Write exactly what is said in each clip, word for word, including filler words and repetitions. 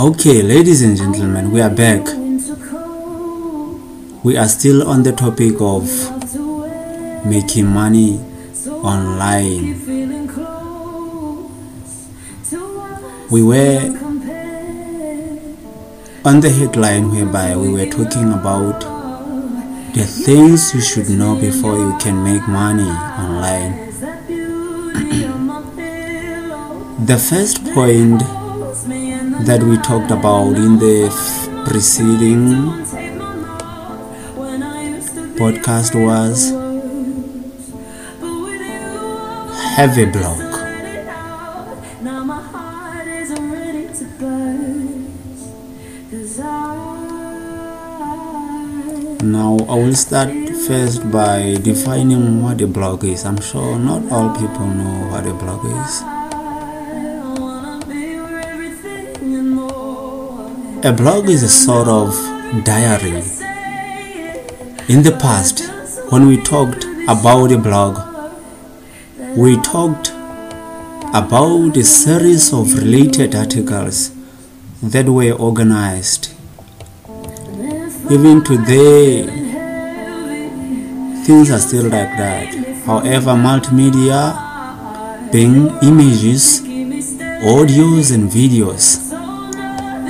Okay, ladies and gentlemen, we are back. We are still on the topic of making money online. We were on the headline whereby we were talking about the things you should know before you can make money online. The first point that we talked about in the preceding podcast was have a blog. Now I will start first by defining what a blog is. I'm sure not all people know what a blog is. A blog is a sort of diary. In the past, when we talked about a blog, we talked about a series of related articles that were organized. Even today, things are still like that. However, multimedia, being images, audios and videos,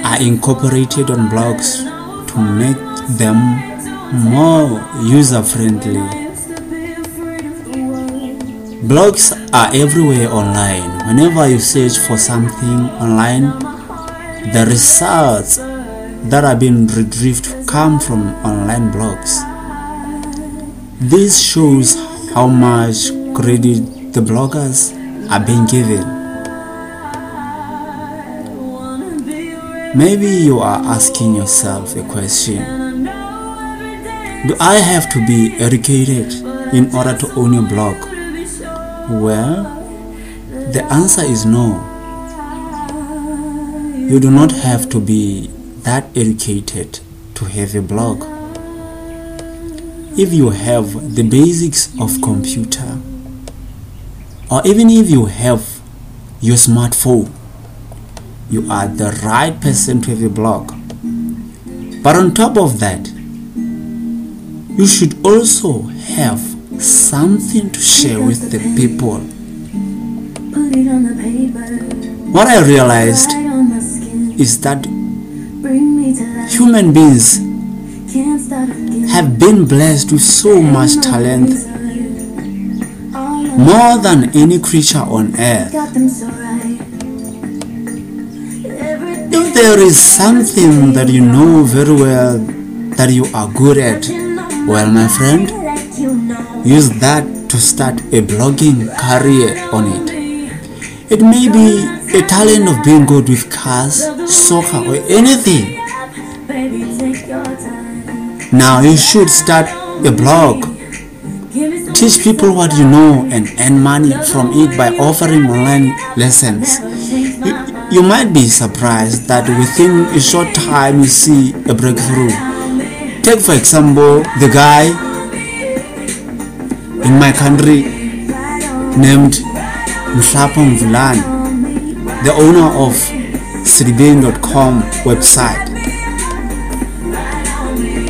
are incorporated on blogs to make them more user-friendly. Blogs are everywhere online. Whenever you search for something online, the results that are being retrieved come from online blogs. This shows how much credit the bloggers are being given. Maybe you are asking yourself a question. Do I have to be educated in order to own a blog? Well, the answer is no. You do not have to be that educated to have a blog. If you have the basics of computer, or even if you have your smartphone, you are the right person to have a blog. But on top of that, you should also have something to share with the people. What I realized is that human beings have been blessed with so much talent, more than any creature on earth. If there is something that you know very well that you are good at, well, my friend, use that to start a blogging career on it. It may be a talent of being good with cars, soccer, or anything. Now you should start a blog. Teach people what you know and earn money from it by offering online lessons. You might be surprised that within a short time you see a breakthrough. Take for example the guy in my country named Mshapam Vulan, the owner of Sribin dot com website.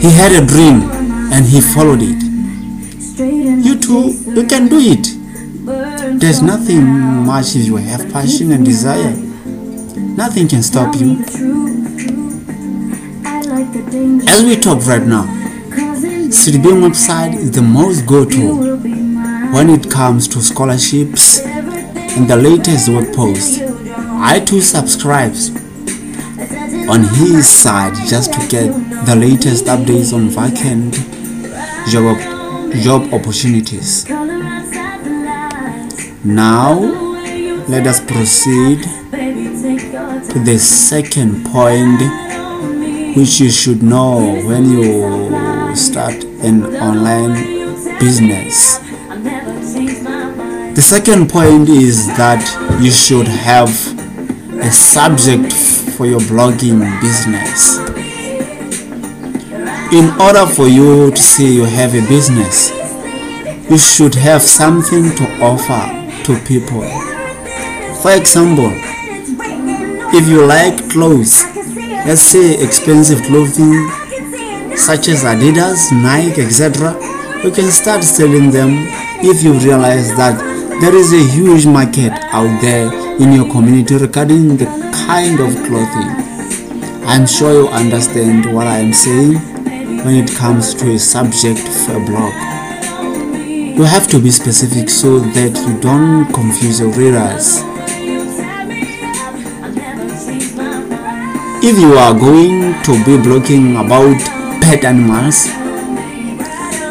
He had a dream and he followed it. You too, you can do it. There's nothing much if you have passion and desire. Nothing can stop you. As we talk right now, C D B M website is the most go-to when it comes to scholarships and the latest web posts. I too subscribe on his side just to get the latest updates on vacant job, job opportunities. Now, let us proceed to the second point which you should know when you start an online business. The second point is that you should have a subject for your blogging business. In order for you to say you have a business, you should have something to offer to people. For example, if you like clothes, let's say expensive clothing such as Adidas, Nike, et cetera, you can start selling them if you realize that there is a huge market out there in your community regarding the kind of clothing. I'm sure you understand what I am saying when it comes to a subject for a blog. You have to be specific so that you don't confuse your readers. If you are going to be blogging about pet animals,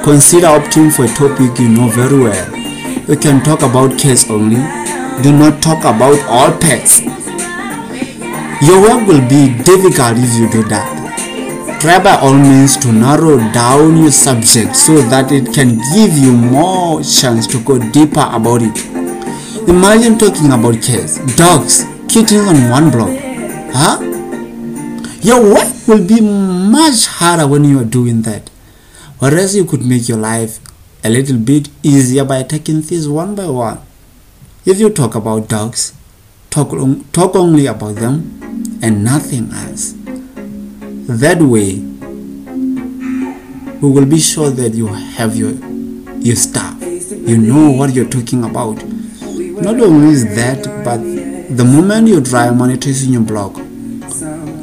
consider opting for a topic you know very well. You can talk about cats only. Do not talk about all pets. Your work will be difficult if you do that. Try by all means to narrow down your subject so that it can give you more chance to go deeper about it. Imagine talking about cats, dogs, kittens on one blog. Huh? Your work will be much harder when you are doing that. Whereas you could make your life a little bit easier by taking things one by one. If you talk about dogs, talk, talk only about them and nothing else. That way, we will be sure that you have your, your stuff. You know what you're talking about. Not only is that, but the moment you try monetizing your blog,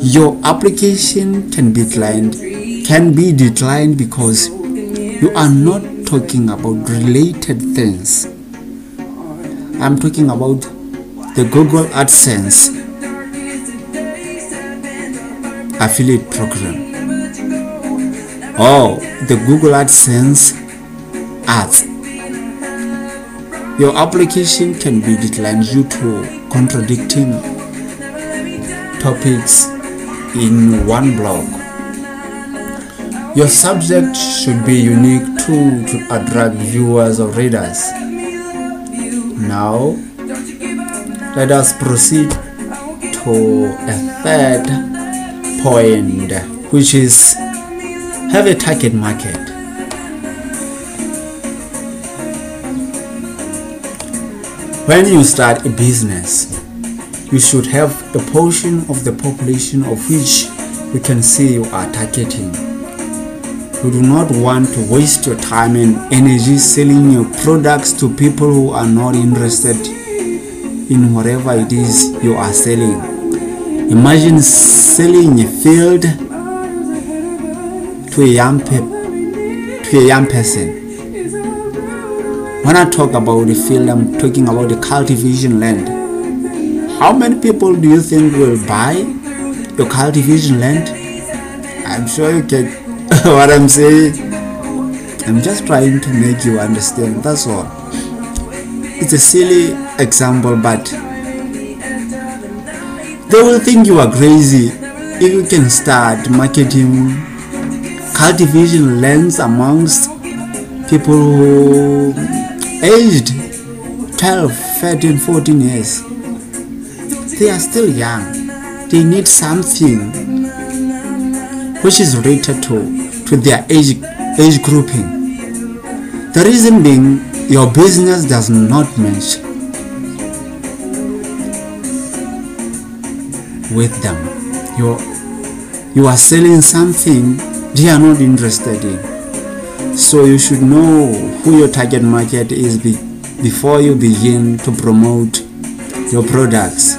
your application can be declined, can be declined because you are not talking about related things. I'm talking about the Google AdSense affiliate program. Oh, the Google AdSense ads. Your application can be declined due to contradicting topics in one blog. Your subject should be unique too to attract viewers or readers. Now, let us proceed to a third point, which is have a target market. When you start a business, you should have a portion of the population of which you can see you are targeting. You do not want to waste your time and energy selling your products to people who are not interested in whatever it is you are selling. Imagine selling a field to a young, pe- to a young person. When I talk about the field, I'm talking about the cultivation land. How many people do you think will buy your cultivation land? I'm sure you get what I'm saying. I'm just trying to make you understand, that's all. It's a silly example, but they will think you are crazy if you can start marketing cultivation lands amongst people who aged twelve, thirteen, fourteen years. They are still young. They need something which is related to, to their age, age grouping. The reason being, your business does not match with them. You're, you are selling something they are not interested in. So you should know who your target market is be, before you begin to promote your products.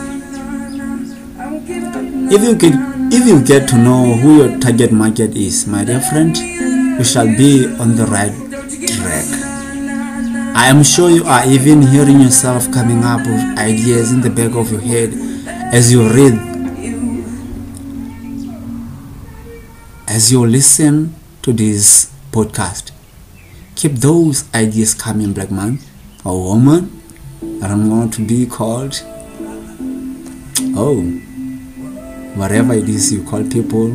If you get if you get to know who your target market is, my dear friend, you shall be on the right track. I am sure you are even hearing yourself coming up with ideas in the back of your head as you read, as you listen to this podcast. Keep those ideas coming, black man or woman, that I'm going to be called. Oh. Whatever it is you call people,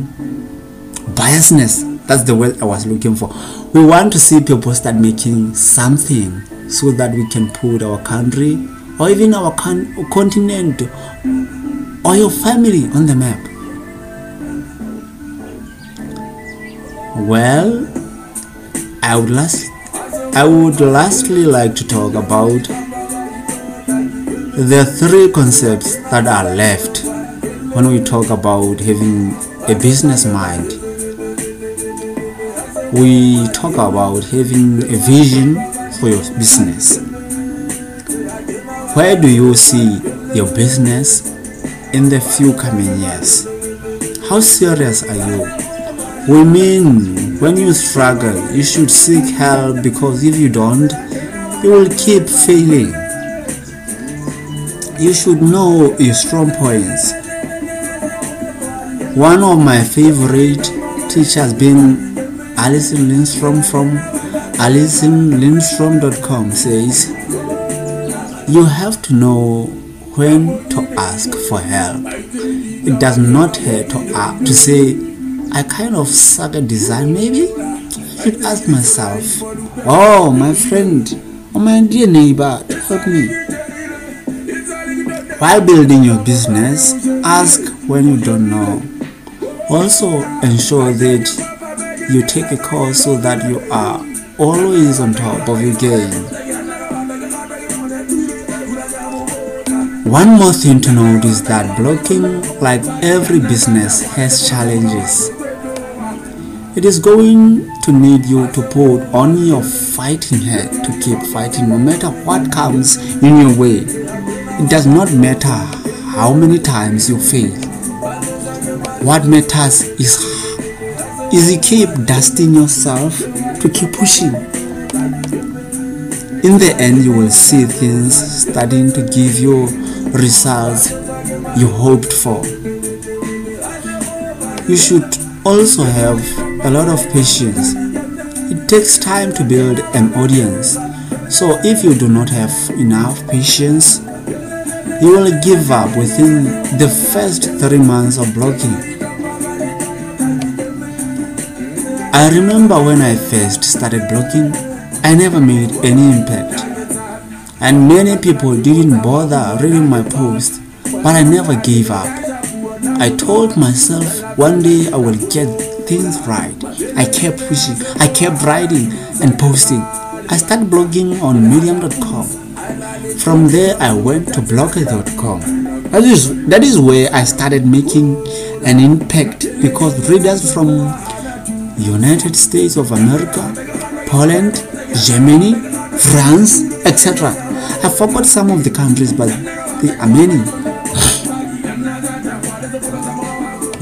biasness, that's the word I was looking for. We want to see people start making something so that we can put our country or even our con- continent or your family on the map. Well, I would last, I would lastly like to talk about the three concepts that are left when we talk about having a business mind, we talk about having a vision for your business. Where do you see your business in the few coming years? How serious are you? We mean, when you struggle, you should seek help, because if you don't, you will keep failing. You should know your strong points. One of my favorite teachers being Alison Lindstrom from Alison Lindstrom dot com says, you have to know when to ask for help. It does not hurt to, uh, to say, I kind of suck at design, maybe? I should ask myself, oh, my friend, oh, my dear neighbor, help me. While building your business, ask when you don't know. Also ensure that you take a course so that you are always on top of your game. One more thing to note is that blogging, like every business, has challenges. It is going to need you to put on your fighting head to keep fighting no matter what comes in your way. It does not matter how many times you fail. What matters is, is you keep dusting yourself to keep pushing. In the end, you will see things starting to give you results you hoped for. You should also have a lot of patience. It takes time to build an audience. So if you do not have enough patience, you will give up within the first three months of blogging. I remember when I first started blogging, I never made any impact. And many people didn't bother reading my posts, but I never gave up. I told myself one day I will get things right. I kept pushing, I kept writing and posting. I started blogging on medium dot com. From there, I went to blogger dot com. That is, that is where I started making an impact, because readers from United States of America, Poland, Germany, France, et cetera. I forgot some of the countries, but there are many.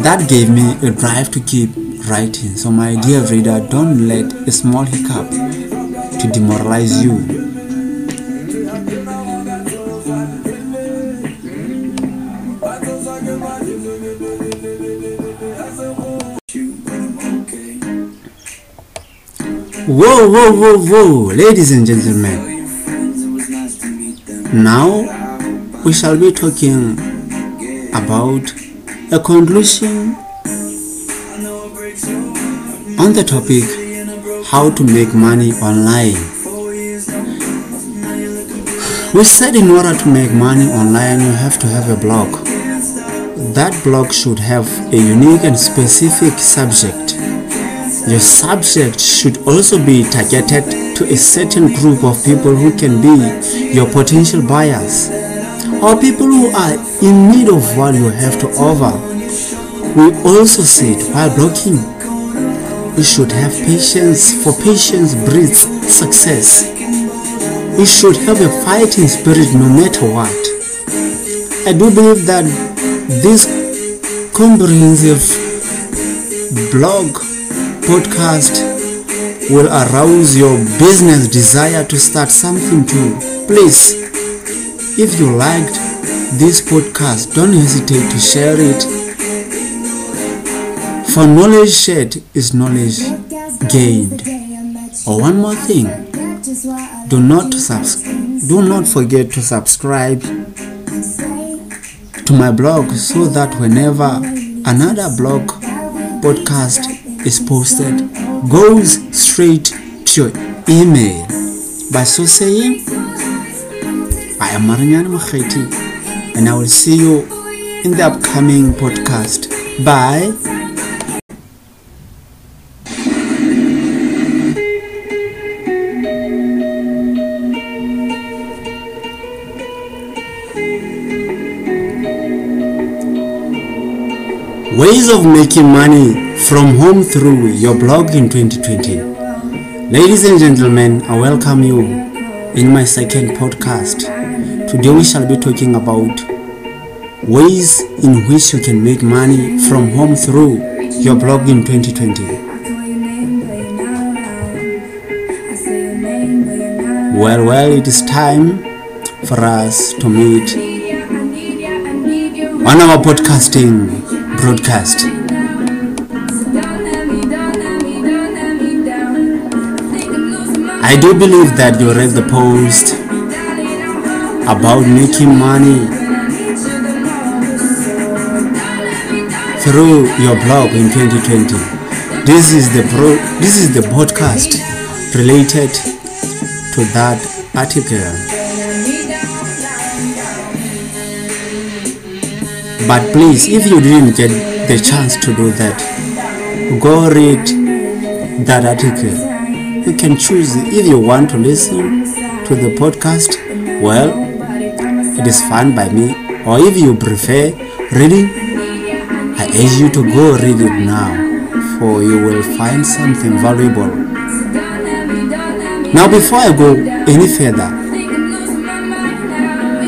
That gave me a drive to keep writing. So my dear reader, don't let a small hiccup to demoralize you. Whoa, whoa, whoa, whoa, ladies and gentlemen. Now we shall be talking about a conclusion on the topic how to make money online. We said in order to make money online, you have to have a blog. That blog should have a unique and specific subject. Your subject should also be targeted to a certain group of people who can be your potential buyers or people who are in need of what you have to offer. We also said while blogging, you should have patience, for patience breeds success. You should have a fighting spirit no matter what. I do believe that this comprehensive blog podcast will arouse your business desire to start something too. Please, if you liked this podcast, don't hesitate to share it. For knowledge shared is knowledge gained. Or one more thing, do not subs- do not forget to subscribe to my blog so that whenever another blog podcast is posted, goes straight to your email. By so saying, I am Mareanyane Mahaheti, and I will see you in the upcoming podcast. Bye. Ways of making money from home through your blog in twenty twenty. Ladies and gentlemen, I welcome you in my second podcast. Today we shall be talking about ways in which you can make money from home through your blog in twenty twenty. Well, well, it is time for us to meet on our podcasting broadcast. I do believe that you read the post about making money through your blog in twenty twenty. This is the pro this is the podcast related to that article. But please, if you didn't get the chance to do that, go read that article. You can choose if you want to listen to the podcast. Well, it is fine by me. Or if you prefer reading, I urge you to go read it now, for you will find something valuable. Now, before I go any further,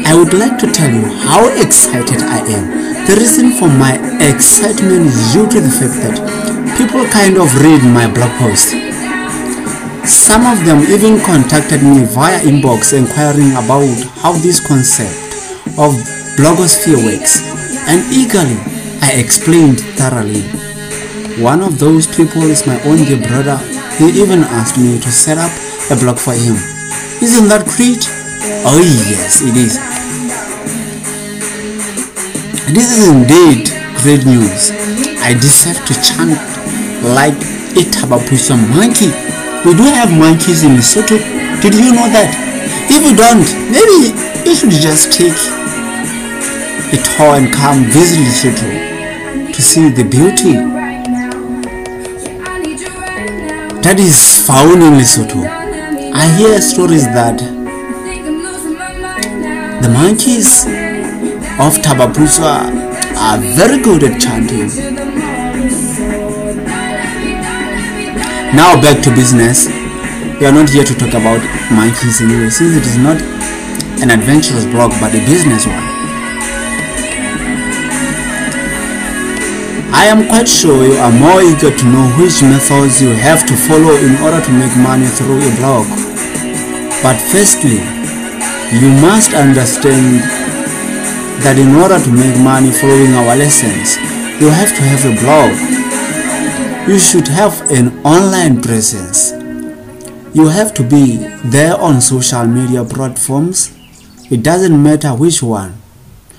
I would like to tell you how excited I am. The reason for my excitement is due to the fact that people kind of read my blog posts. Some of them even contacted me via inbox inquiring about how this concept of blogosphere works, and eagerly I explained thoroughly. One of those people is my own dear brother. He even asked me to set up a blog for him. Isn't that great? Oh yes, it is. This is indeed great news. I deserve to chant like a Tababusa monkey. We do have monkeys in Lesotho. Did you know that? If you don't, maybe you should just take a tour and come visit Lesotho to see the beauty that is found in Lesotho. I hear stories that the monkeys of Tababusa are very good at chanting. Now back to business. We are not here to talk about monkeys anyway, since it is not an adventurous blog but a business one. I am quite sure you are more eager to know which methods you have to follow in order to make money through a blog. But firstly, you must understand that in order to make money following our lessons, you have to have a blog. You should have an online presence. You have to be there on social media platforms. It doesn't matter which one,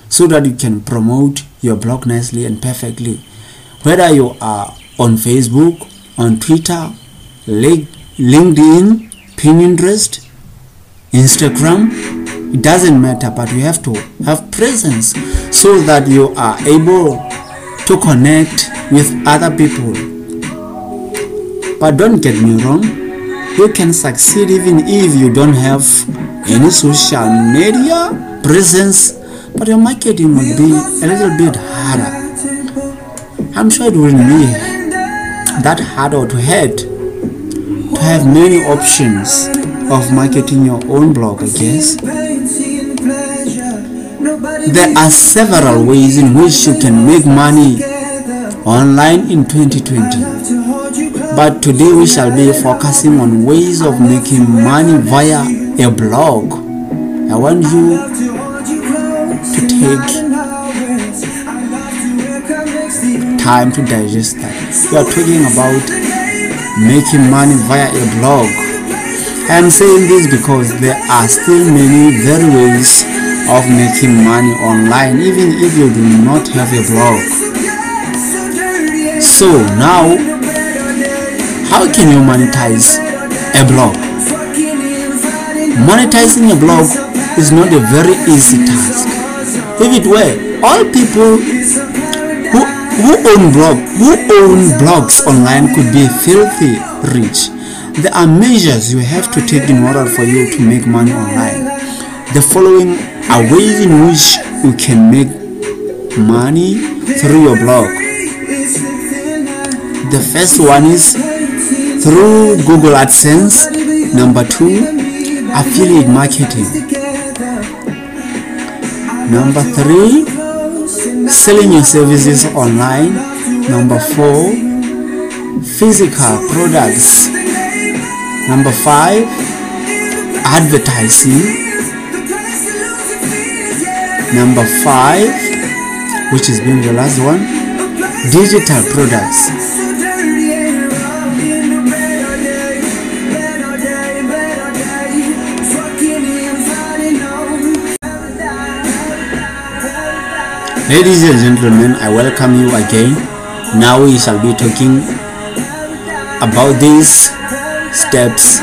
so that you can promote your blog nicely and perfectly. Whether you are on Facebook, on Twitter, LinkedIn, Pinterest, Instagram, it doesn't matter, but you have to have presence so that you are able to connect with other people. But don't get me wrong, you can succeed even if you don't have any social media presence, but your marketing will be a little bit harder. I'm sure it will be that harder to head to have many options of marketing your own blog, I guess. There are several ways in which you can make money online in twenty twenty, but today we shall be focusing on ways of making money via a blog. I want you to take time to digest that. We are talking about making money via a blog. I am saying this because there are still many very ways of making money online even if you do not have a blog. So now, how can you monetize a blog? Monetizing a blog is not a very easy task. If it were, all people who, who own blog who own blogs online could be filthy rich. There are measures you have to take in order for you to make money online. The following are ways in which you can make money through your blog. The first one is through Google AdSense. Number two, affiliate marketing. Number three, selling your services online. Number four, physical products. Number five, advertising. Number five, which has been the last one, digital products. Ladies and gentlemen, I welcome you again. Now we shall be talking about these steps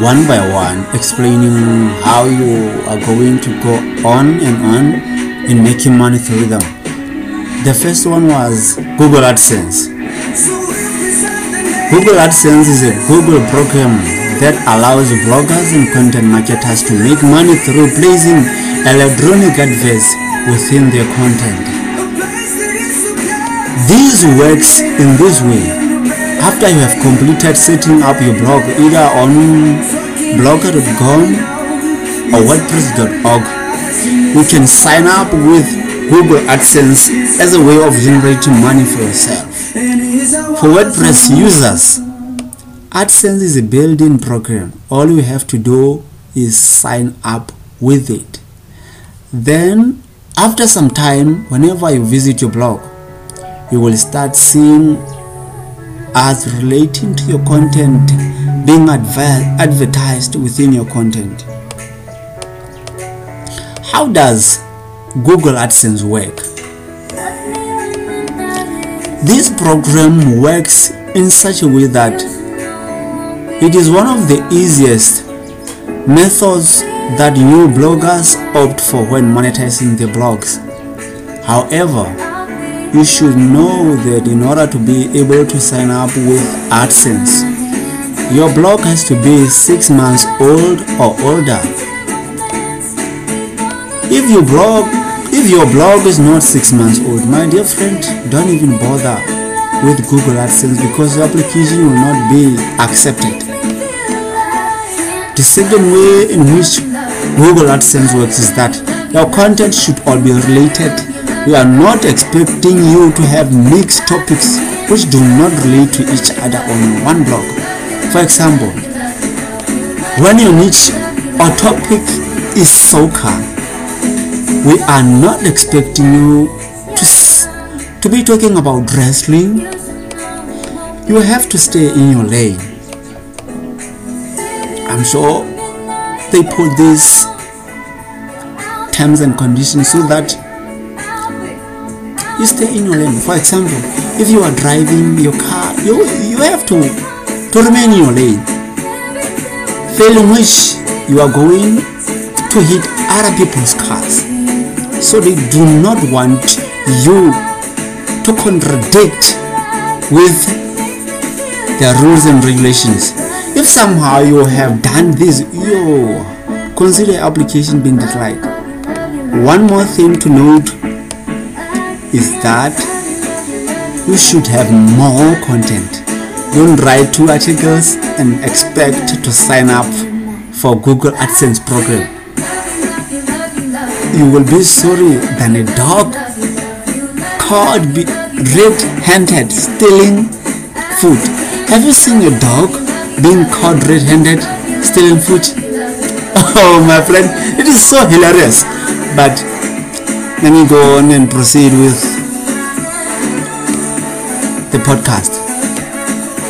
one by one, explaining how you are going to go on and on in making money through them. The first one was Google AdSense. Google AdSense is a Google program that allows bloggers and content marketers to make money through placing electronic adverts within their content. This works in this way. After you have completed setting up your blog, either on blogger dot com or wordpress dot org, you can sign up with Google AdSense as a way of generating money for yourself. For WordPress users, AdSense is a built-in program. All you have to do is sign up with it. Then after some time, whenever you visit your blog, you will start seeing ads relating to your content being adver- advertised within your content. How does Google AdSense work? This program works in such a way that it is one of the easiest methods that new bloggers opt for when monetizing their blogs. However, you should know that in order to be able to sign up with AdSense, your blog has to be six months old or older. If your blog, if your blog is not six months old, my dear friend, don't even bother with Google AdSense because your application will not be accepted. The second way in which Google AdSense works is that your content should all be related. We are not expecting you to have mixed topics which do not relate to each other on one blog. For example, when your niche or topic is soccer, we are not expecting you to, to be talking about wrestling. You have to stay in your lane. I'm sure they put these terms and conditions so that you stay in your lane. For example, if you are driving your car, you you have to, to remain in your lane. Failing which, you are going to hit other people's cars. So they do not want you to contradict with their rules and regulations. If somehow you have done this, you consider your application being declined. One more thing to note is that you should have more content. Don't write two articles and expect to sign up for Google AdSense program. You will be sorry than a dog caught red-handed stealing food. Have you seen a dog being caught red-handed stealing food? Oh my friend, it is so hilarious. But let me go on and proceed with the podcast.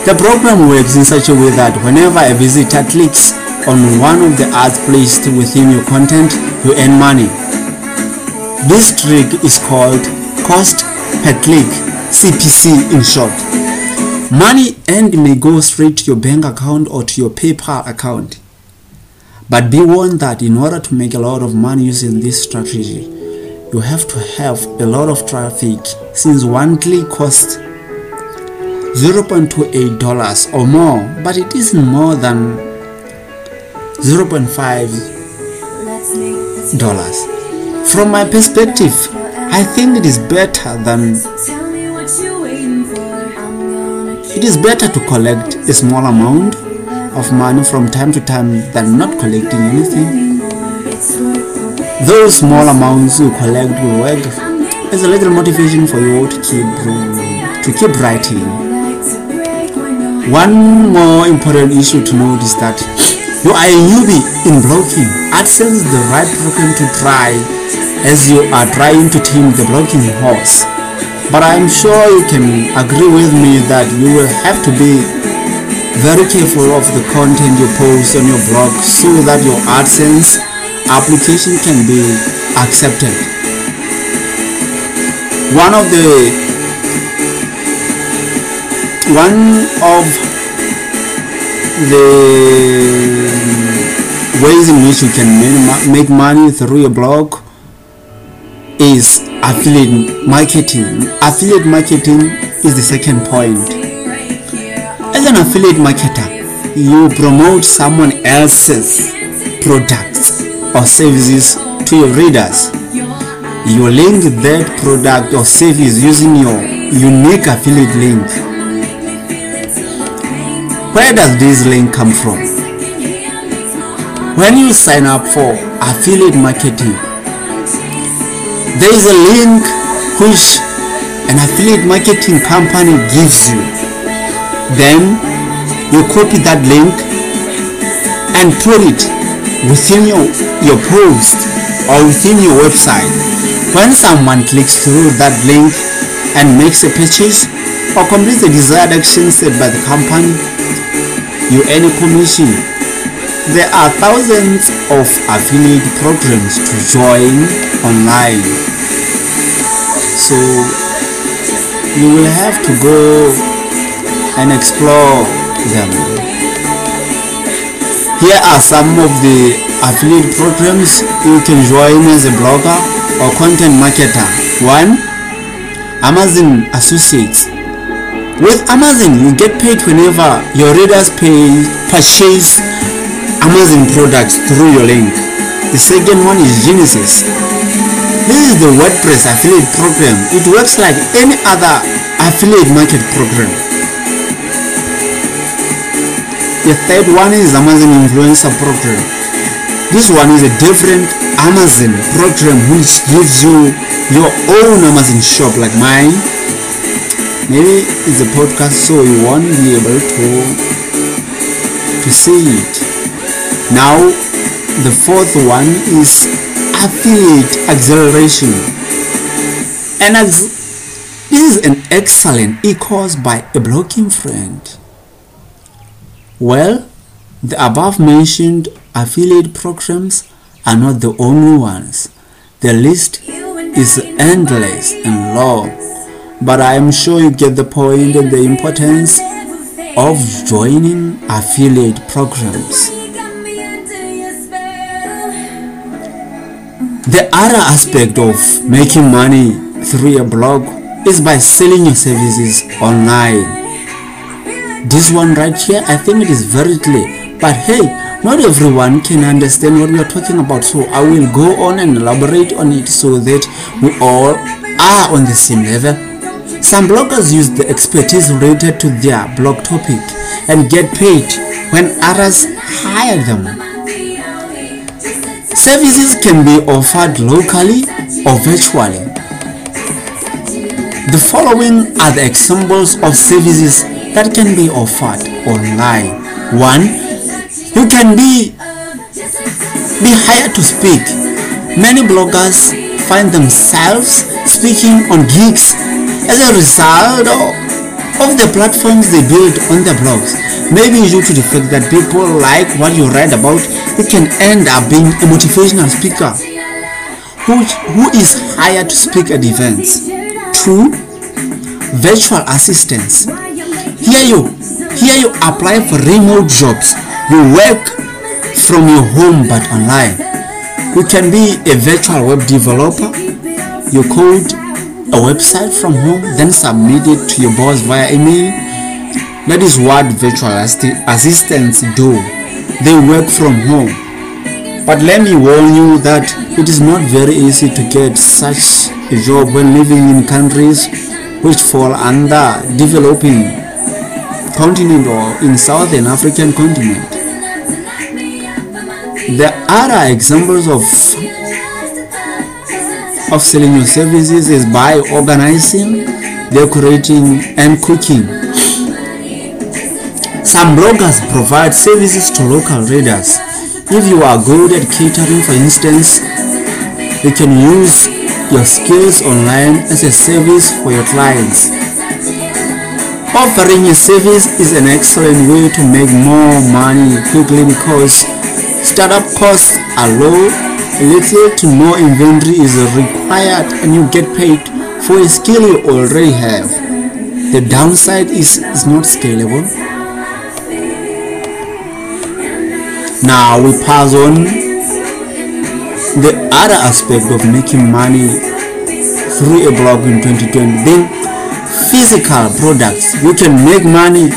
The program works in such a way that whenever a visitor clicks on one of the ads placed within your content, you earn money. This trick is called cost per click, C P C in short. Money earned may go straight to your bank account or to your PayPal account. But be warned that in order to make a lot of money using this strategy, you have to have a lot of traffic, since one click costs zero point two eight dollars or more, but it isn't more than zero point five dollars. From my perspective, I think it is better than It is better to collect a small amount of money from time to time than not collecting anything. Those small amounts you collect will work as a little motivation for you to keep, to keep writing. One more important issue to note is that you are a newbie in blogging. AdSense is the right program to try as you are trying to tame the blogging horse. But I am sure you can agree with me that you will have to be very careful of the content you post on your blog so that your AdSense application can be accepted. One of the one of the ways in which you can make money through your blog is affiliate marketing. Affiliate marketing is the second point. As an affiliate marketer, you promote someone else's products or services to your readers. You link that product or service using your unique affiliate link. Where does this link come from? When you sign up for affiliate marketing, there is a link which an affiliate marketing company gives you. Then you copy that link and put it within your, your post or within your website. When someone clicks through that link and makes a purchase or completes the desired action set by the company, you earn a commission. There are thousands of affiliate programs to join online. So you will have to go and explore them. Here are some of the affiliate programs you can join as a blogger or content marketer. One, Amazon Associates. With Amazon, you get paid whenever your readers pay, purchase Amazon products through your link. The second one is Genesis. This is the WordPress affiliate program. It works like any other affiliate market program. The third one is Amazon Influencer program. This one is a different Amazon program which gives you your own Amazon shop like mine. Maybe it's a podcast, so you won't be able to to see it. Now, the fourth one is affiliate acceleration, and this is an excellent e-course by a blogging friend. Well, the above-mentioned affiliate programs are not the only ones. The list is endless and long. But I am sure you get the point and the importance of joining affiliate programs. The other aspect of making money through your blog is by selling your services online. This one right here, I think it is very clear. But hey, not everyone can understand what we are talking about. So I will go on and elaborate on it so that we all are on the same level. Some bloggers use the expertise related to their blog topic and get paid when others hire them. Services can be offered locally or virtually. The following are the examples of services that can be offered online. One, you can be, be hired to speak. Many bloggers find themselves speaking on gigs as a result of the platforms they build on their blogs. Maybe due to the fact that people like what you write about, you can end up being a motivational speaker who, who is hired to speak at events. Two, virtual assistants. Here you, here you apply for remote jobs. You work from your home but online. You can be a virtual web developer. You code a website from home, then submit it to your boss via email. That is what virtual assistants do. They work from home. But let me warn you that it is not very easy to get such a job when living in countries which fall under developing continent or in Southern African continent. There are examples of of selling your services is by organizing, decorating, and cooking. Some bloggers provide services to local readers. If you are good at catering, for instance, you can use your skills online as a service for your clients. Offering a service is an excellent way to make more money quickly because startup costs are low, little to no inventory is required, and you get paid for a skill you already have. The downside is it's not scalable. Now we pass on the other aspect of making money through a blog in twenty twenty. Then physical products. You can make money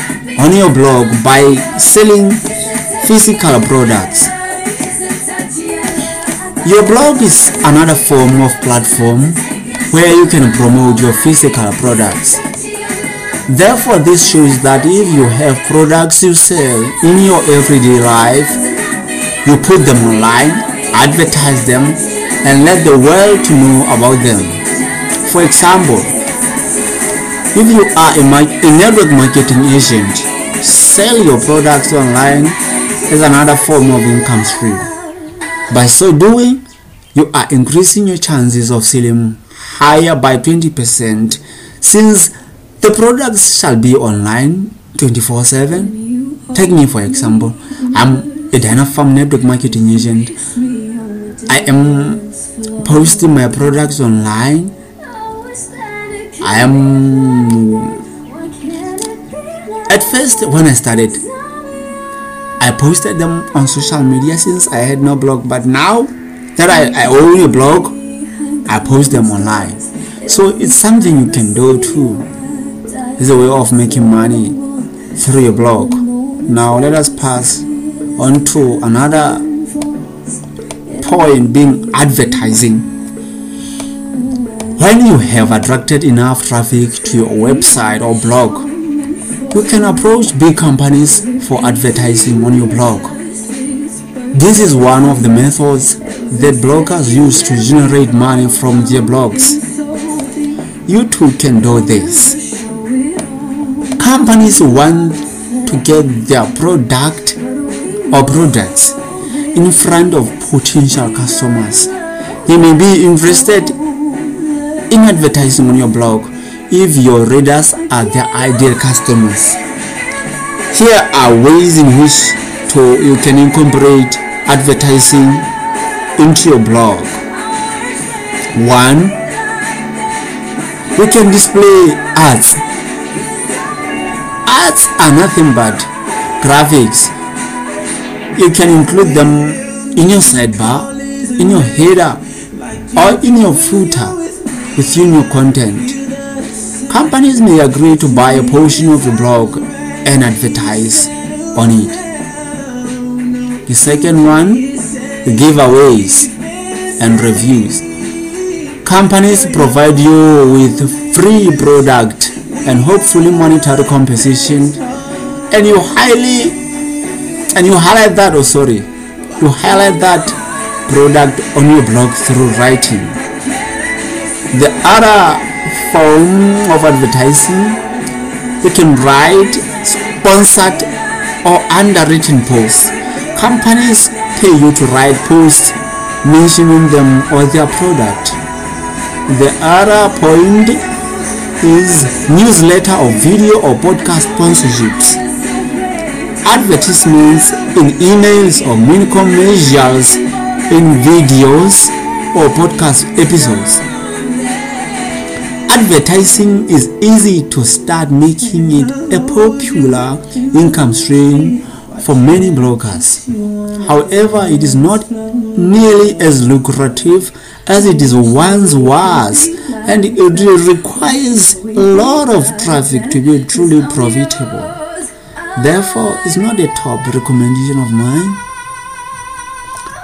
on your blog by selling physical products. Your blog is another form of platform where you can promote your physical products. Therefore, this shows that if you have products you sell in your everyday life, you put them online, advertise them, and let the world to know about them. For example, if you are a, a network marketing agent, sell your products online as another form of income stream. By so doing, you are increasing your chances of selling higher by twenty percent, since the products shall be online twenty-four seven. Take me for example. I'm a Dana Farm network marketing agent. I am posting my products online. I am... At first, when I started, I posted them on social media since I had no blog, but now that I, I own a blog, I post them online. So it's something you can do too. It's a way of making money through your blog. Now let us pass on to another point, being advertising. When you have attracted enough traffic to your website or blog, you can approach big companies for advertising on your blog. This is one of the methods that bloggers use to generate money from their blogs. You too can do this. Companies want to get their product or products in front of potential customers. They may be interested in advertising on your blog if your readers are their ideal customers. Here are ways in which to, you can incorporate advertising into your blog. One, you can display ads. Ads are nothing but graphics. You can include them in your sidebar, in your header, or in your footer within your content. Companies may agree to buy a portion of your blog and advertise on it. The second one, giveaways and reviews. Companies provide you with free product and hopefully monetary compensation, and you highly and you highlight that, oh sorry, you highlight that product on your blog through writing. The other form of advertising, you can write sponsored or underwritten posts. Companies pay you to write posts mentioning them or their product. The other point is newsletter or video or podcast sponsorships. Advertisements in emails or mini commercials in videos or podcast episodes. Advertising is easy to start making it a popular income stream for many bloggers. However, it is not nearly as lucrative as it is once was, and it requires a lot of traffic to be truly profitable. Therefore, it's not a top recommendation of mine.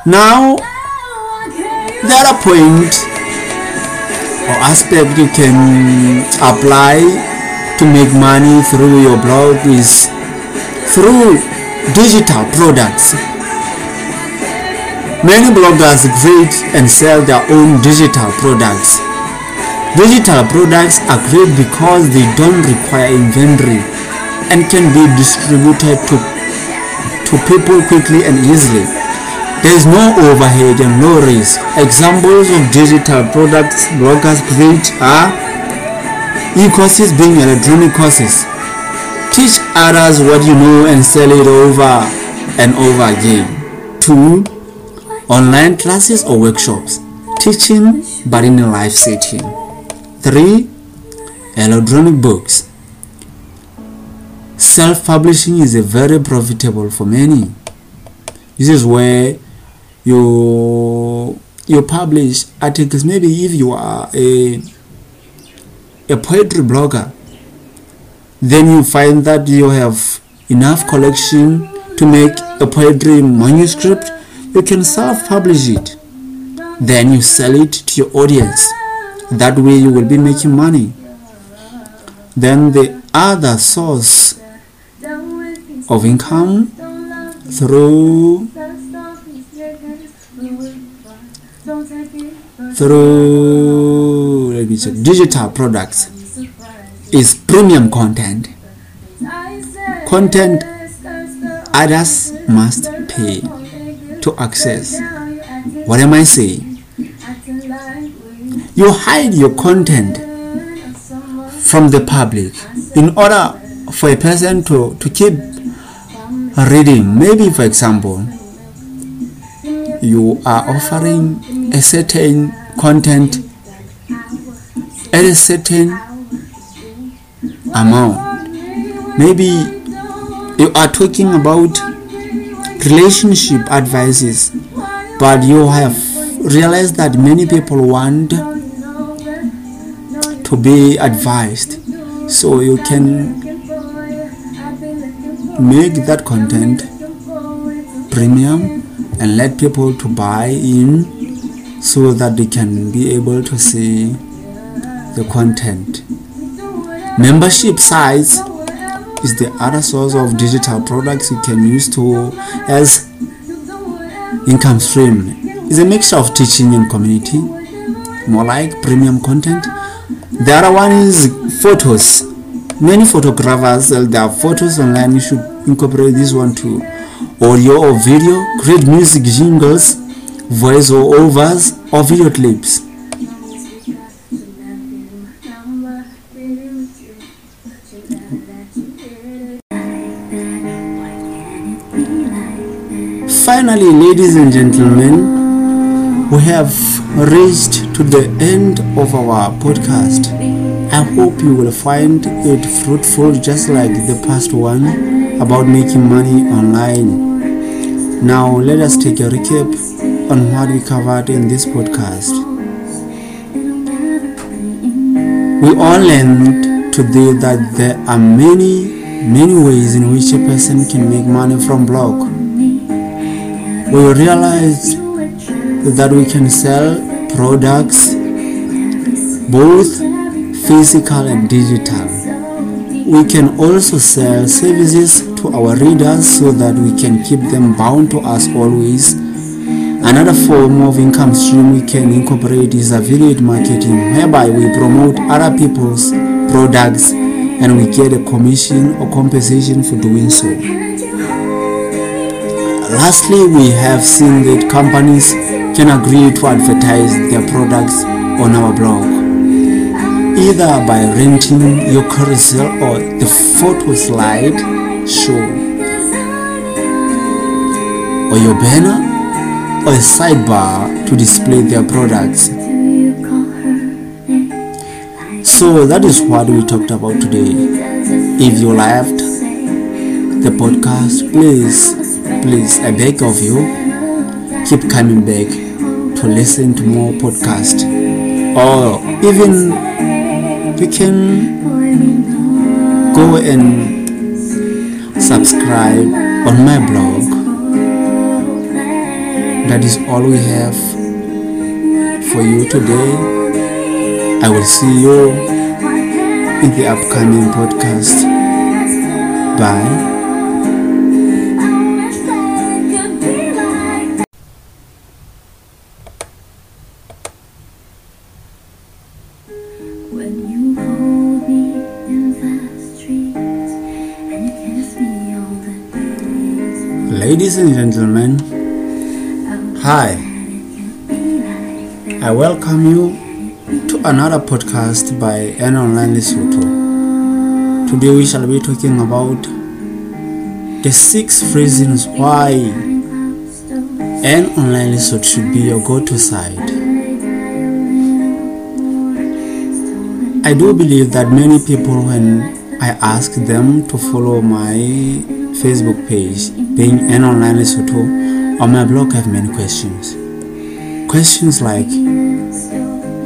Now, the other point or aspect you can apply to make money through your blog is through digital products. Many bloggers create and sell their own digital products. Digital products are great because they don't require inventory and can be distributed to, to people quickly and easily. There is no overhead and no risk. Examples of digital products bloggers create are e-courses, being electronic courses. Teach others what you know and sell it over and over again. Two, online classes or workshops. Teaching but in a live setting. Three, electronic books. Self-publishing is a very profitable for many. This is where you you publish articles. Maybe if you are a a poetry blogger, then you find that you have enough collection to make a poetry manuscript. You can self-publish it. Then you sell it to your audience. That way you will be making money. Then the other source of income through through let me check, digital products is premium content. Content others must pay to access. What am I saying? You hide your content from the public in order for a person to, to keep reading. Maybe, for example, you are offering a certain content at a certain amount. Maybe you are talking about relationship advices, but you have realized that many people want to be advised, so you can make that content premium and let people to buy in so that they can be able to see the content. Membership sites is the other source of digital products you can use to as income stream. It's a mixture of teaching and community, more like premium content. The other one is photos. Many photographers sell their photos online. You should incorporate this one too. Audio or video, create music jingles, voice overs, or video clips. Finally, ladies and gentlemen, we have reached to the end of our podcast. I hope you will find it fruitful just like the past one about making money online. Now let us take a recap on what we covered in this podcast. We all learned today that there are many, many ways in which a person can make money from blog. We realized that we can sell products, both physical and digital. We can also sell services to our readers so that we can keep them bound to us always. Another form of income stream we can incorporate is affiliate marketing, whereby we promote other people's products and we get a commission or compensation for doing so. Lastly, we have seen that companies can agree to advertise their products on our blog, either by renting your carousel or the photo slide show, or your banner, or a sidebar to display their products. So that is what we talked about today. If you liked the podcast, please, please, I beg of you, keep coming back to listen to more podcasts, or even you can go and subscribe on my blog. That is all we have for you today. I will see you in the upcoming podcast. Bye. Ladies and gentlemen, hi, I welcome you to another podcast by N-Online Lesotho. Today we shall be talking about the six reasons why N-Online Lesotho should be your go-to site. I do believe that many people, when I ask them to follow my Facebook page, being an online Lesotho, on my blog, I have many questions. Questions like,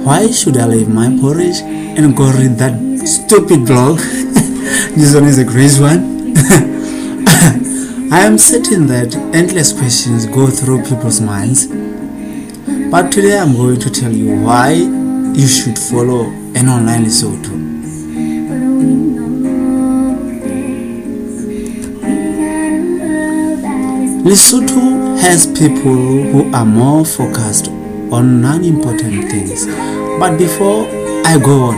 why should I leave my porridge and go read that stupid blog? This one is a crazy one. I am certain that endless questions go through people's minds. But today I'm going to tell you why you should follow an online Lesotho. Lesotho has people who are more focused on non-important things. But before I go on,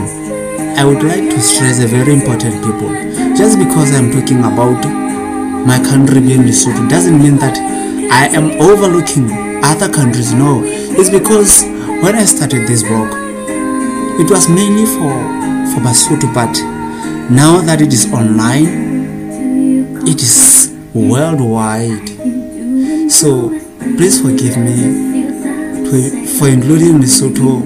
I would like to stress a very important people. Just because I'm talking about my country being Lesotho doesn't mean that I am overlooking other countries. No, it's because when I started this blog, it was mainly for, for Basotho, but now that it is online, it is worldwide. So, please forgive me to, for including Lesotho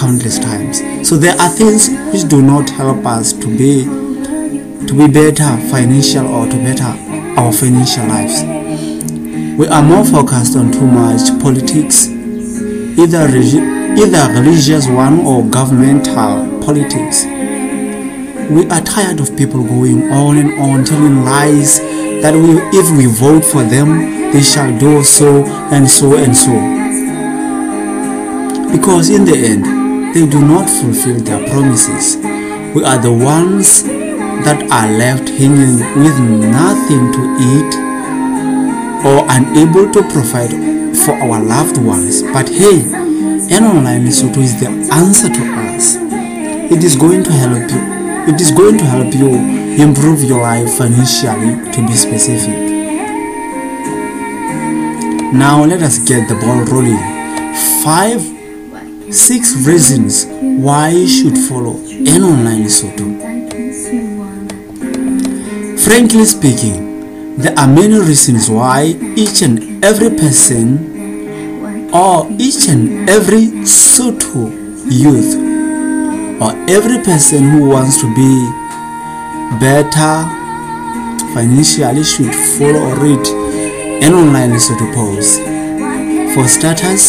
countless times. So there are things which do not help us to be to be better financial or to better our financial lives. We are more focused on too much politics, either regi- either religious one or governmental politics. We are tired of people going on and on telling lies that we, if we vote for them, they shall do so and so and so. Because in the end, they do not fulfill their promises. We are the ones that are left hanging with nothing to eat or unable to provide for our loved ones. But hey, N-Online Lesotho is the answer to us. It is going to help you. It is going to help you improve your life financially, to be specific. Now let us get the ball rolling. Five, six reasons why you should follow N-Online Lesotho. Frankly speaking, there are many reasons why each and every person or each and every Sotho youth or every person who wants to be better financially should follow or read N-Online Lesotho polls. For starters,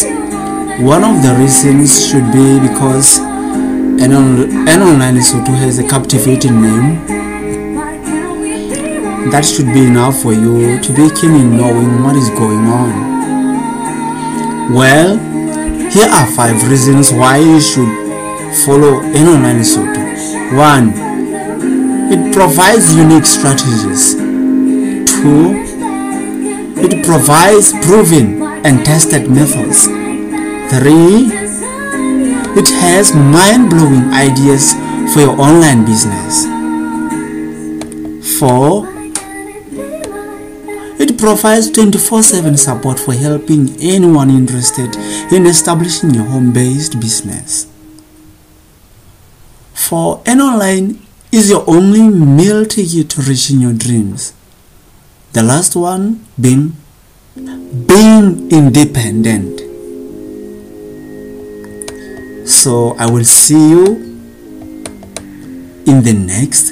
one of the reasons should be because N-Online Lesotho has a captivating name. That should be enough for you to be keen in knowing what is going on. Well, here are five reasons why you should follow N-Online Lesotho. One, it provides unique strategies. Two, it provides proven and tested methods. Three, it has mind-blowing ideas for your online business. Four, it provides twenty-four seven support for helping anyone interested in establishing your home-based business. Four, N-Online is your only meal ticket to reaching your dreams. The last one being being independent. So I will see you in the next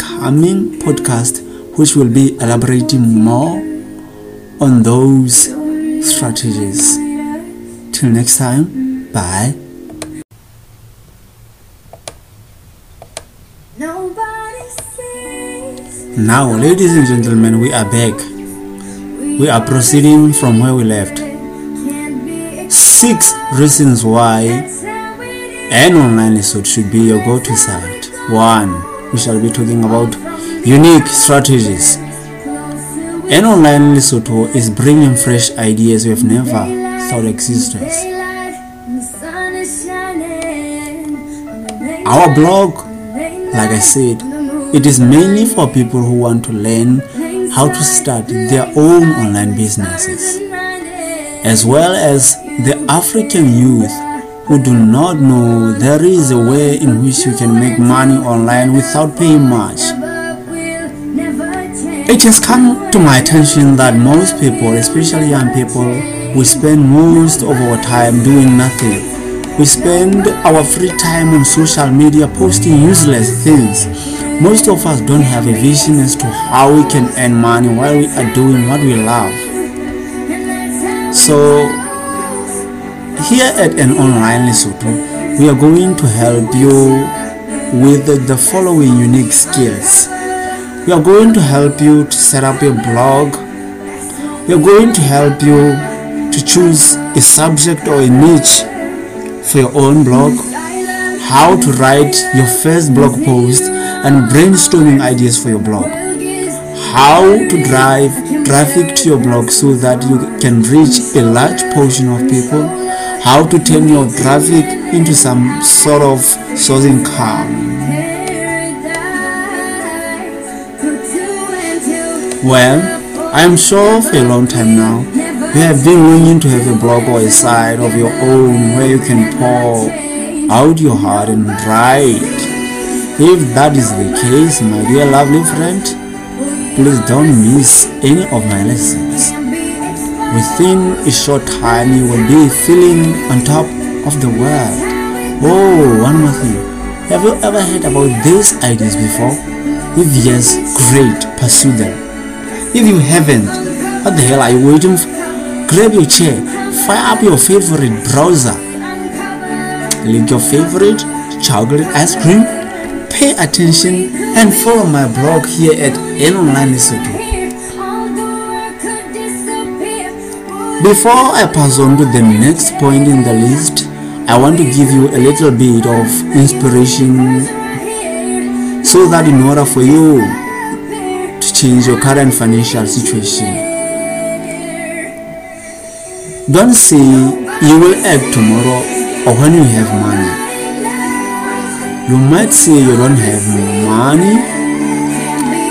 coming podcast, which will be elaborating more on those strategies. Till next time, bye. Now, ladies and gentlemen, we are back. We are proceeding from where we left. Six reasons why N-Online Lesotho should be your go-to site. one, we shall be talking about unique strategies. N-Online Lesotho is bringing fresh ideas we have never thought existed. Our blog, like I said, it is mainly for people who want to learn how to start their own online businesses, as well as the African youth who do not know there is a way in which you can make money online without paying much. It has come to my attention that most people, especially young people, we spend most of our time doing nothing. We spend our free time on social media posting useless things. Most of us don't have a vision as to how we can earn money while we are doing what we love. So here at N-Online Lesotho, we are going to help you with the following unique skills. We are going to help you to set up your blog. We are going to help you to choose a subject or a niche for your own blog, how to write your first blog post and brainstorming ideas for your blog, how to drive traffic to your blog so that you can reach a large portion of people, how to turn your traffic into some sort of source income. Well, I am sure for a long time now, you have been willing to have a blog or a site of your own where you can pour out your heart and write. If that is the case, my dear lovely friend, please don't miss any of my lessons. Within a short time, you will be feeling on top of the world. Oh, one more thing. Have you ever heard about these ideas before? If yes, great, pursue them. If you haven't, what the hell are you waiting for? Grab your chair, fire up your favorite browser, lick your favorite chocolate ice cream, pay attention and follow my blog here at N-Online Lesotho. Before I pass on to the next point in the list, I want to give you a little bit of inspiration so that in order for you to change your current financial situation. Don't say you will act tomorrow or when you have money. You might say you don't have money,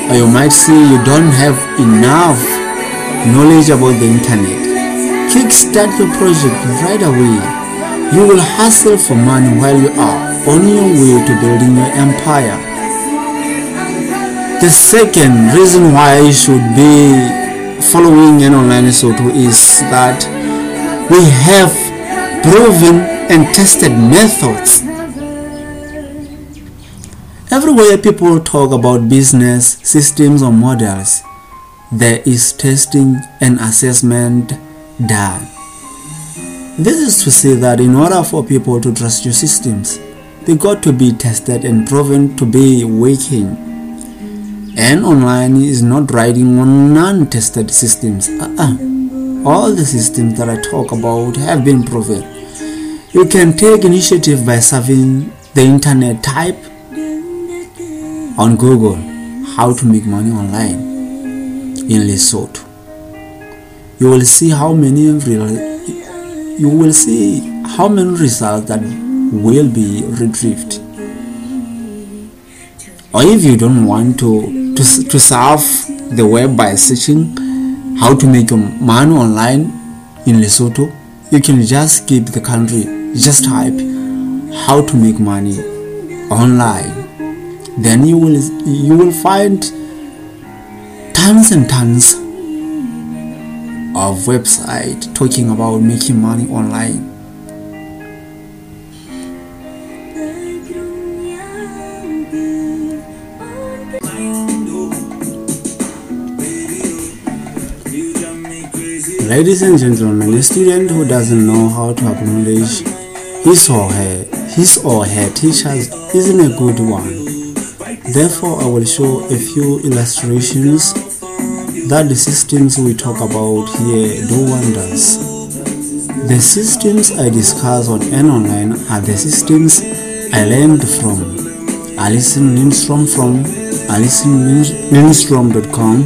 or you might say you don't have enough knowledge about the internet. Kickstart your project right away. You will hustle for money while you are on your way to building your empire. The second reason why you should be following N-Online Lesotho is that we have proven and tested methods. Everywhere people talk about business, systems or models, there is testing and assessment done. This is to say that in order for people to trust your systems, they got to be tested and proven to be working. N-Online is not riding on non-tested systems. Uh-uh. All the systems that I talk about have been proven. You can take initiative by serving the internet. Type on Google how to make money online in Lesotho. You will see how many you will see how many results that will be retrieved. Or if you don't want to to, to surf the web by searching how to make your money online in Lesotho, you can just skip the country, just type how to make money online. Then you will you will find tons and tons of websites talking about making money online. Ladies and gentlemen, a student who doesn't know how to acknowledge his or her, his or her teachers isn't a good one. Therefore, I will show a few illustrations that the systems we talk about here do wonders. The systems I discuss on N-Online are the systems I learned from. Alison Lindstrom from Alison Lindstrom dot com.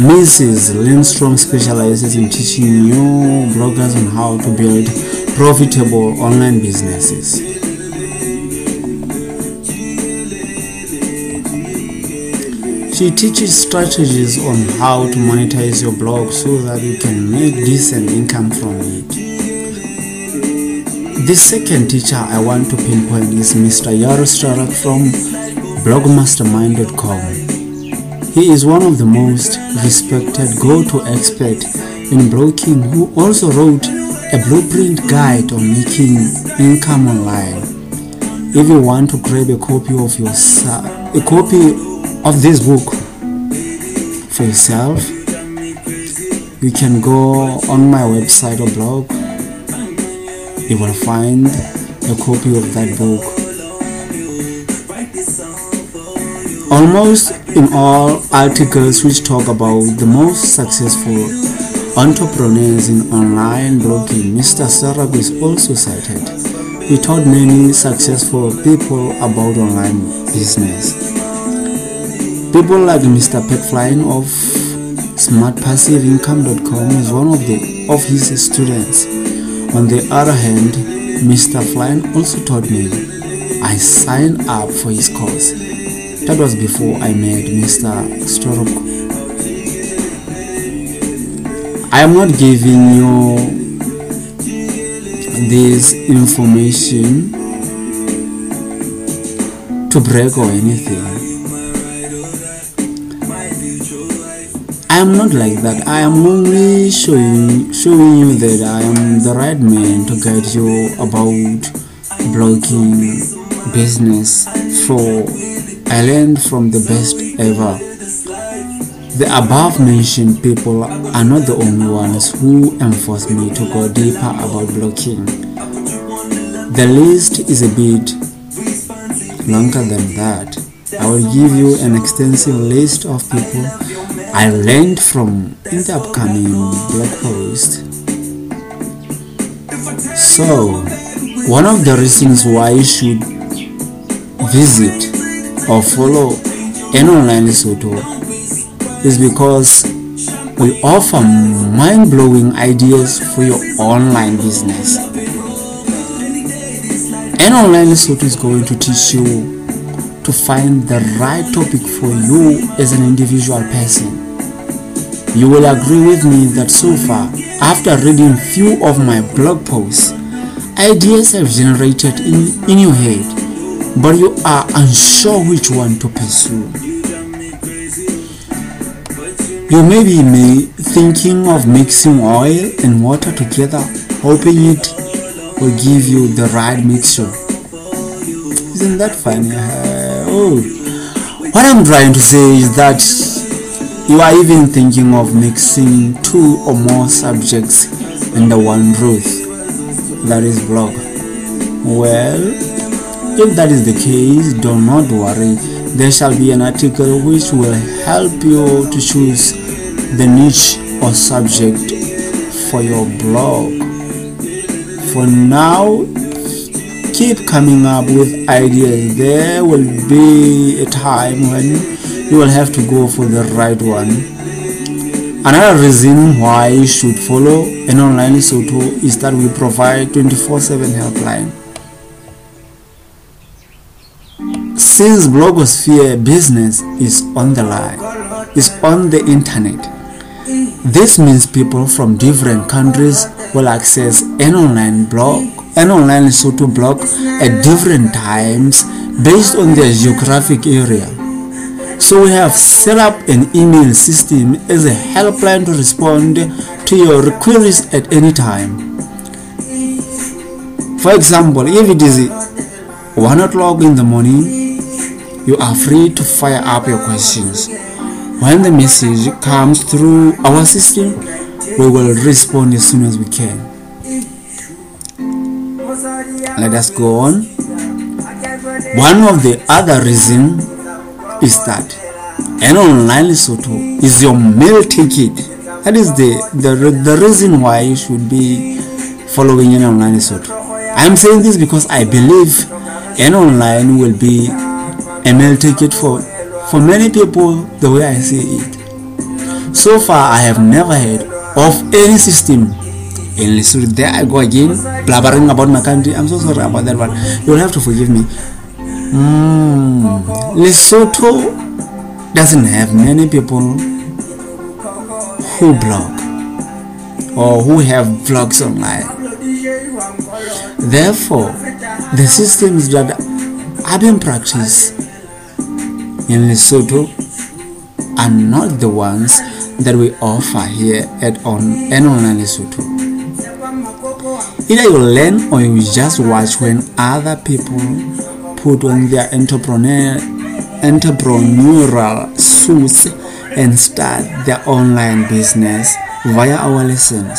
Missus Lindstrom specializes in teaching new bloggers on how to build profitable online businesses. She teaches strategies on how to monetize your blog so that you can make decent income from it. The second teacher I want to pinpoint is Mister Yaro Starak from Blog Mastermind dot com. He is one of the most respected go-to expert in blogging who also wrote a blueprint guide on making income online. If you want to grab a copy of your a copy of this book for yourself, you can go on my website or blog. You will find a copy of that book. Almost in all articles which talk about the most successful entrepreneurs in online blogging, Mister Sarab is also cited. He taught many successful people about online business. People like Mister Pat Flynn of Smart Passive Income dot com is one of the of his students. On the other hand, Mister Flynn also taught me. I signed up for his course. That was before I met Mister Storok. I am not giving you this information to brag or anything. I am not like that. I am only showing showing you that I am the right man to guide you about blogging business. For I learned from the best ever. The above mentioned people are not the only ones who enforced me to go deeper about blogging. The list is a bit longer than that. I will give you an extensive list of people I learned from in the upcoming blog post. So, one of the reasons why you should visit or follow N-Online Lesotho is because we offer mind-blowing ideas for your online business. N-Online Lesotho is going to teach you to find the right topic for you as an individual person. You will agree with me that so far, after reading few of my blog posts, ideas have generated in, in your head, but you are unsure which one to pursue. You may be may, thinking of mixing oil and water together, hoping it will give you the right mixture. Isn't that funny? Uh, oh. What I'm trying to say is that you are even thinking of mixing two or more subjects under one roof, that is blog. Well, if that is the case, do not worry. There shall be an article which will help you to choose the niche or subject for your blog. For now, keep coming up with ideas. There will be a time when you will have to go for the right one. Another reason why you should follow N-Online Lesotho is that we provide twenty-four seven helpline. Since blogosphere business is on the line, is on the internet, this means people from different countries will access N-Online blog, N-Online Lesotho blog at different times based on their geographic area. So we have set up an email system as a helpline to respond to your queries at any time. For example, if it is one o'clock in the morning, you are free to fire up your questions. When the message comes through our system, we will respond as soon as we can. Let us go on. One of the other reasons is that N-Online Lesotho is your mail ticket. That is the, the the reason why you should be following N-Online Lesotho. I am saying this because I believe N-Online will be a meal ticket for, for many people, the way I see it. So far, I have never heard of any system. In Lesotho, there I go again, blabbering about my country. I'm so sorry about that, but you'll have to forgive me. Mm. Lesotho doesn't have many people who blog or who have blogs online. Therefore, the systems that are being practiced in Lesotho are not the ones that we offer here at on N-Online Lesotho. Either you learn or you just watch when other people put on their entrepreneur, entrepreneurial suits and start their online business via our lessons.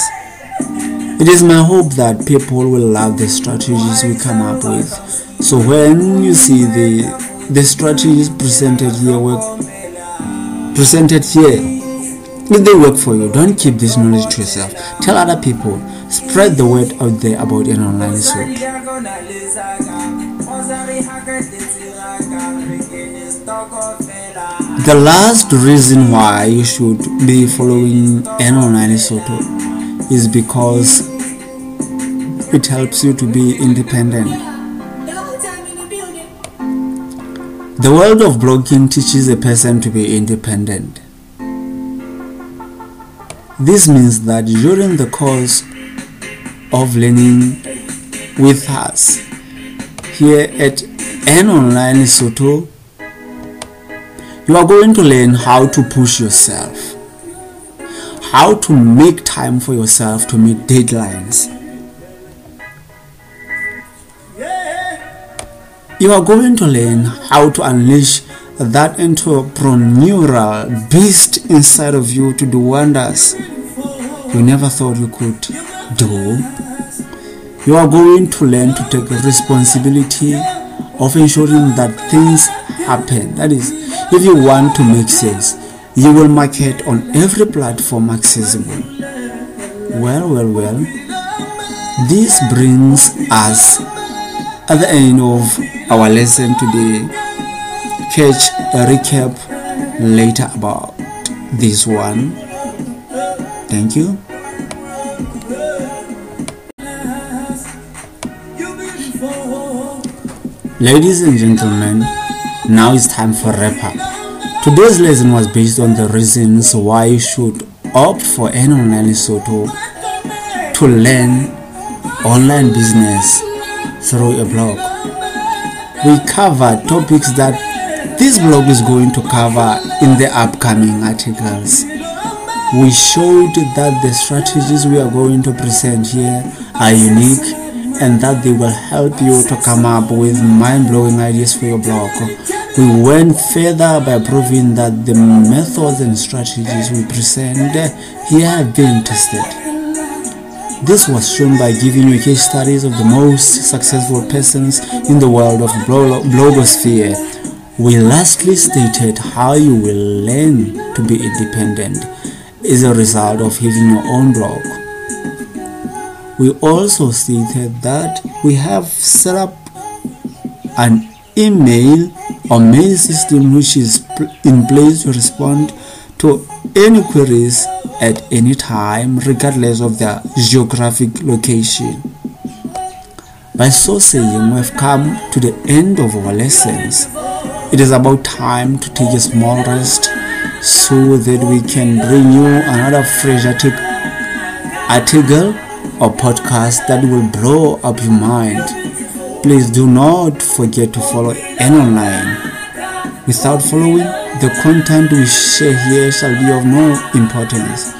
It is my hope that people will love the strategies we come up with. So when you see the the strategies presented here work presented here, if they work for you, don't keep this knowledge to yourself. Tell other people. Spread the word out there about N-Online Lesotho. The last reason why you should be following N-Online Lesotho is because it helps you to be independent. The world of blogging teaches a person to be independent. This means that during the course of learning with us here at N-Online Lesotho, you are going to learn how to push yourself, how to make time for yourself to meet deadlines. You are going to learn how to unleash that entrepreneurial beast inside of you to do wonders you never thought you could do. You are going to learn to take responsibility of ensuring that things happen. That is, if you want to make sales, you will market on every platform accessible. Well, well, well. This brings us at the end of our lesson today. Catch a recap later about this one. Thank you. Ladies and gentlemen, now it's time for wrap up. Today's lesson was based on the reasons why you should opt for N-Online Lesotho to learn online business through a blog. We covered topics that this blog is going to cover in the upcoming articles. We showed that the strategies we are going to present here are unique and that they will help you to come up with mind-blowing ideas for your blog. We went further by proving that the methods and strategies we present here have been tested. This was shown by giving you case studies of the most successful persons in the world of blogosphere. We lastly stated how you will learn to be independent as a result of having your own blog. We also stated that we have set up an email or mail system which is in place to respond to any queries at any time regardless of their geographic location. By so saying, we have come to the end of our lessons. It is about time to take a small rest so that we can bring you another fresh article or podcast that will blow up your mind. Please do not forget to follow N-Online. Without following, the content we share here shall be of no importance.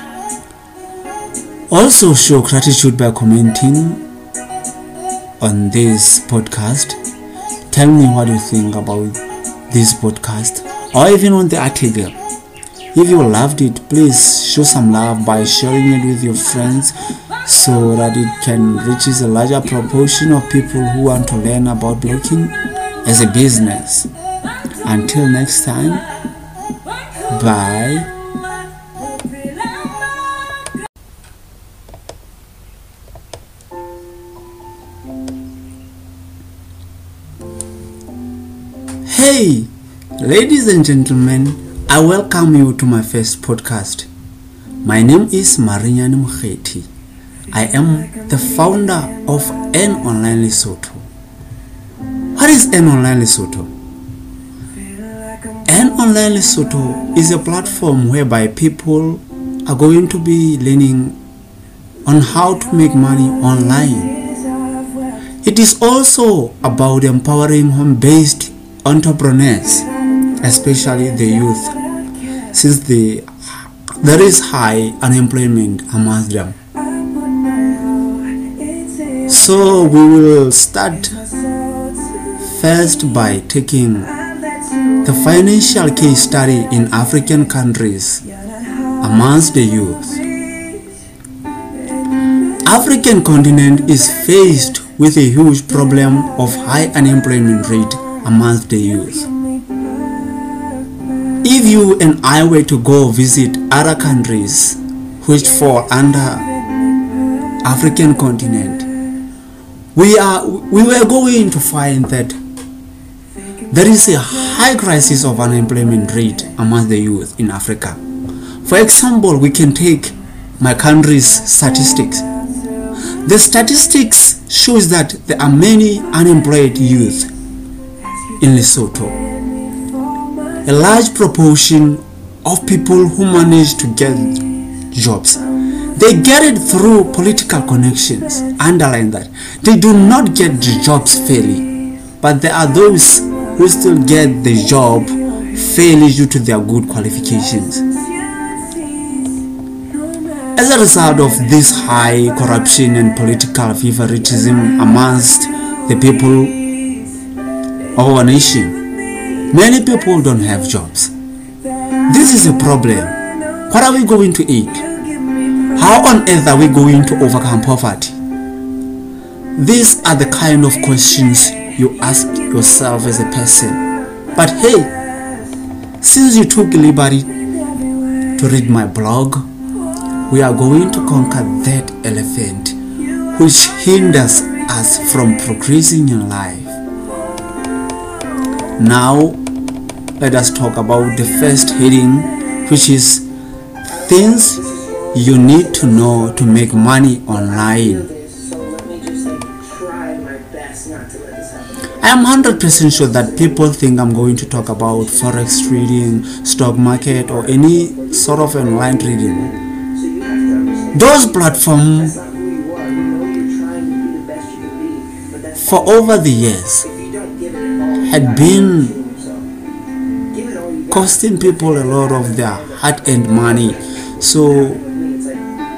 Also show gratitude by commenting on this podcast. Tell me what you think about this podcast or even on the article. If you loved it, please show some love by sharing it with your friends, so that it can reach a larger proportion of people who want to learn about blogging as a business. Until next time, bye. Hey, ladies and gentlemen, I welcome you to my first podcast. My name is Mareanyane Mahaheti. I am the founder of N-Online Lesotho. What is N-Online Lesotho? N-Online Lesotho is a platform whereby people are going to be learning on how to make money online. It is also about empowering home-based entrepreneurs, especially the youth, since the, there is high unemployment amongst them. So we will start first by taking the financial case study in African countries amongst the youth. African continent is faced with a huge problem of high unemployment rate amongst the youth. If you and I were to go visit other countries which fall under African continent, we are we were going to find that there is a high crisis of unemployment rate amongst the youth in Africa. For example, we can take my country's statistics. The statistics shows that there are many unemployed youth in Lesotho. A large proportion of people who manage to get jobs, they get it through political connections. Underline that. They do not get the jobs fairly, but there are those who still get the job fairly due to their good qualifications. As a result of this high corruption and political favoritism amongst the people of our nation, many people don't have jobs. This is a problem. What are we going to eat? How on earth are we going to overcome poverty? These are the kind of questions you ask yourself as a person. But hey, since you took liberty to read my blog, we are going to conquer that elephant which hinders us from progressing in life. Now, let us talk about the first heading, which is things you need to know to make money online. I am one hundred percent sure that people think I'm going to talk about forex trading, stock market, or any sort of online trading. Those platforms, for over the years, had been costing people a lot of their hard-earned money. So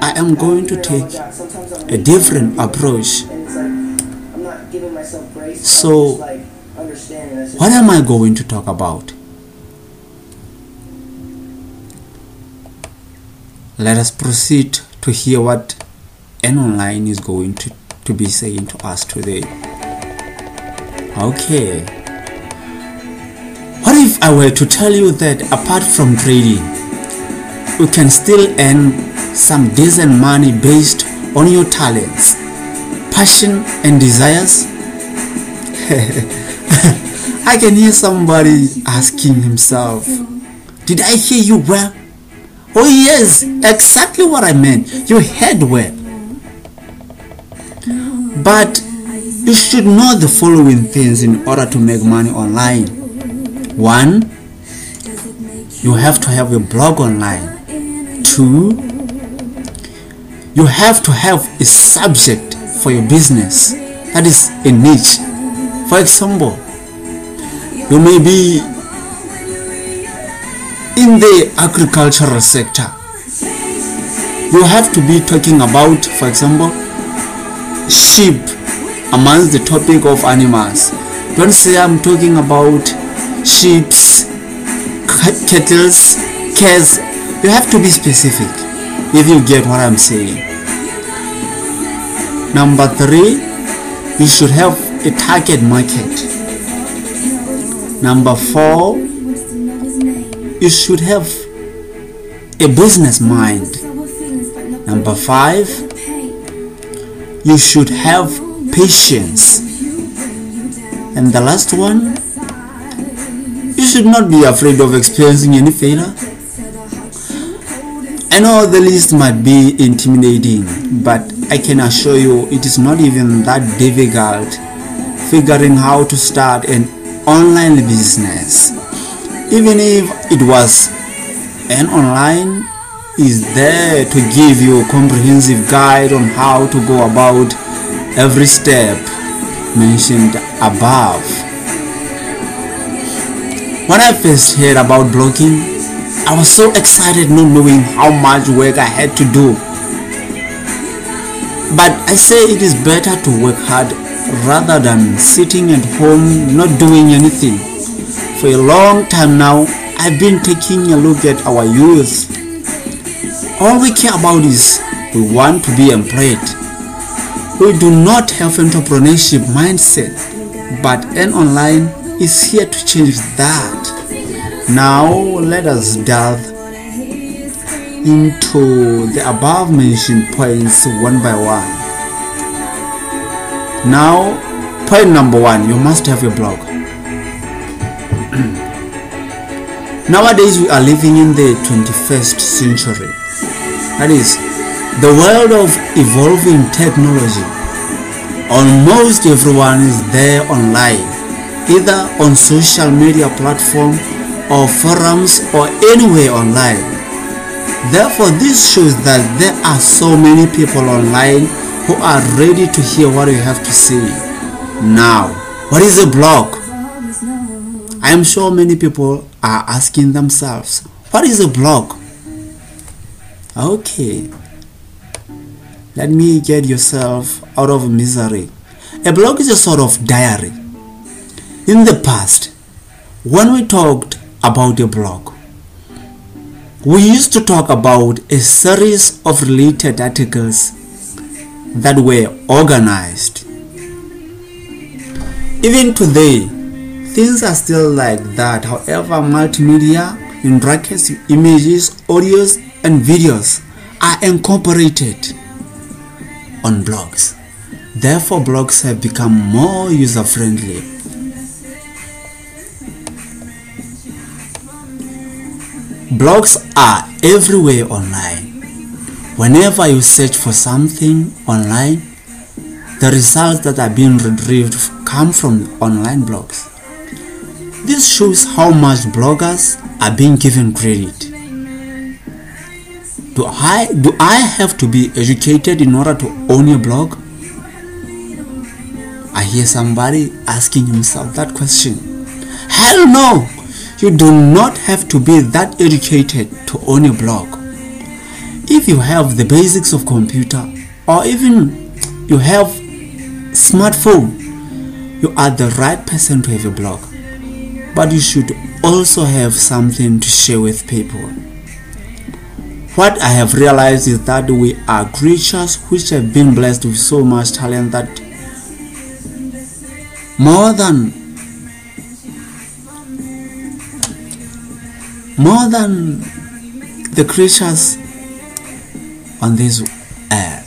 I am going to take a different approach. So what am I going to talk about? Let us proceed to hear what N-Online is going to, to be saying to us today. Okay. What if I were to tell you that apart from trading, you can still earn some decent money based on your talents, passion and desires? I can hear somebody asking himself, did I hear you well? Oh yes, exactly what I meant. You heard well. But you should know the following things in order to make money online. One, you have to have a blog online. Two, you have to have a subject for your business, that is a niche. For example, you may be in the agricultural sector. You have to be talking about, for example, sheep amongst the topic of animals. Don't say I'm talking about sheep, cattle, cows. You have to be specific if you get what I'm saying. Number three, you should have a target market. Number four, you should have a business mind. Number five, you should have patience. And the last one, should not be afraid of experiencing any failure. I know the list might be intimidating, but I can assure you it is not even that difficult figuring how to start an online business. Even if it was N-Online is there to give you a comprehensive guide on how to go about every step mentioned above. When I first heard about blogging, I was so excited, not knowing how much work I had to do. But I say it is better to work hard rather than sitting at home not doing anything. For a long time now, I've been taking a look at our youth. All we care about is we want to be employed. We do not have entrepreneurship mindset, but N-Online is here to change that. Now let us delve into the above mentioned points one by one. Now, point number one, you must have a blog. Nowadays we are living in the twenty-first century. That is, the world of evolving technology. Almost everyone is there online, either on social media platform or forums or anywhere online. Therefore, this shows that there are so many people online who are ready to hear what you have to say. Now, what is a blog? I am sure many people are asking themselves, what is a blog? Okay. Let me get yourself out of misery. A blog is a sort of diary. In the past, when we talked about a blog, we used to talk about a series of related articles that were organized. Even today, things are still like that. However, multimedia, in brackets, images, audios, and videos are incorporated on blogs. Therefore, blogs have become more user-friendly. Blogs are everywhere online. Whenever you search for something online, the results that are being retrieved come from online blogs. This shows how much bloggers are being given credit. Do I, do I have to be educated in order to own a blog? I hear somebody asking himself that question. Hell no! You do not have to be that educated to own a blog. If you have the basics of computer, or even you have smartphone, you are the right person to have a blog. But you should also have something to share with people. What I have realized is that we are creatures which have been blessed with so much talent that more than more than the creatures on this earth.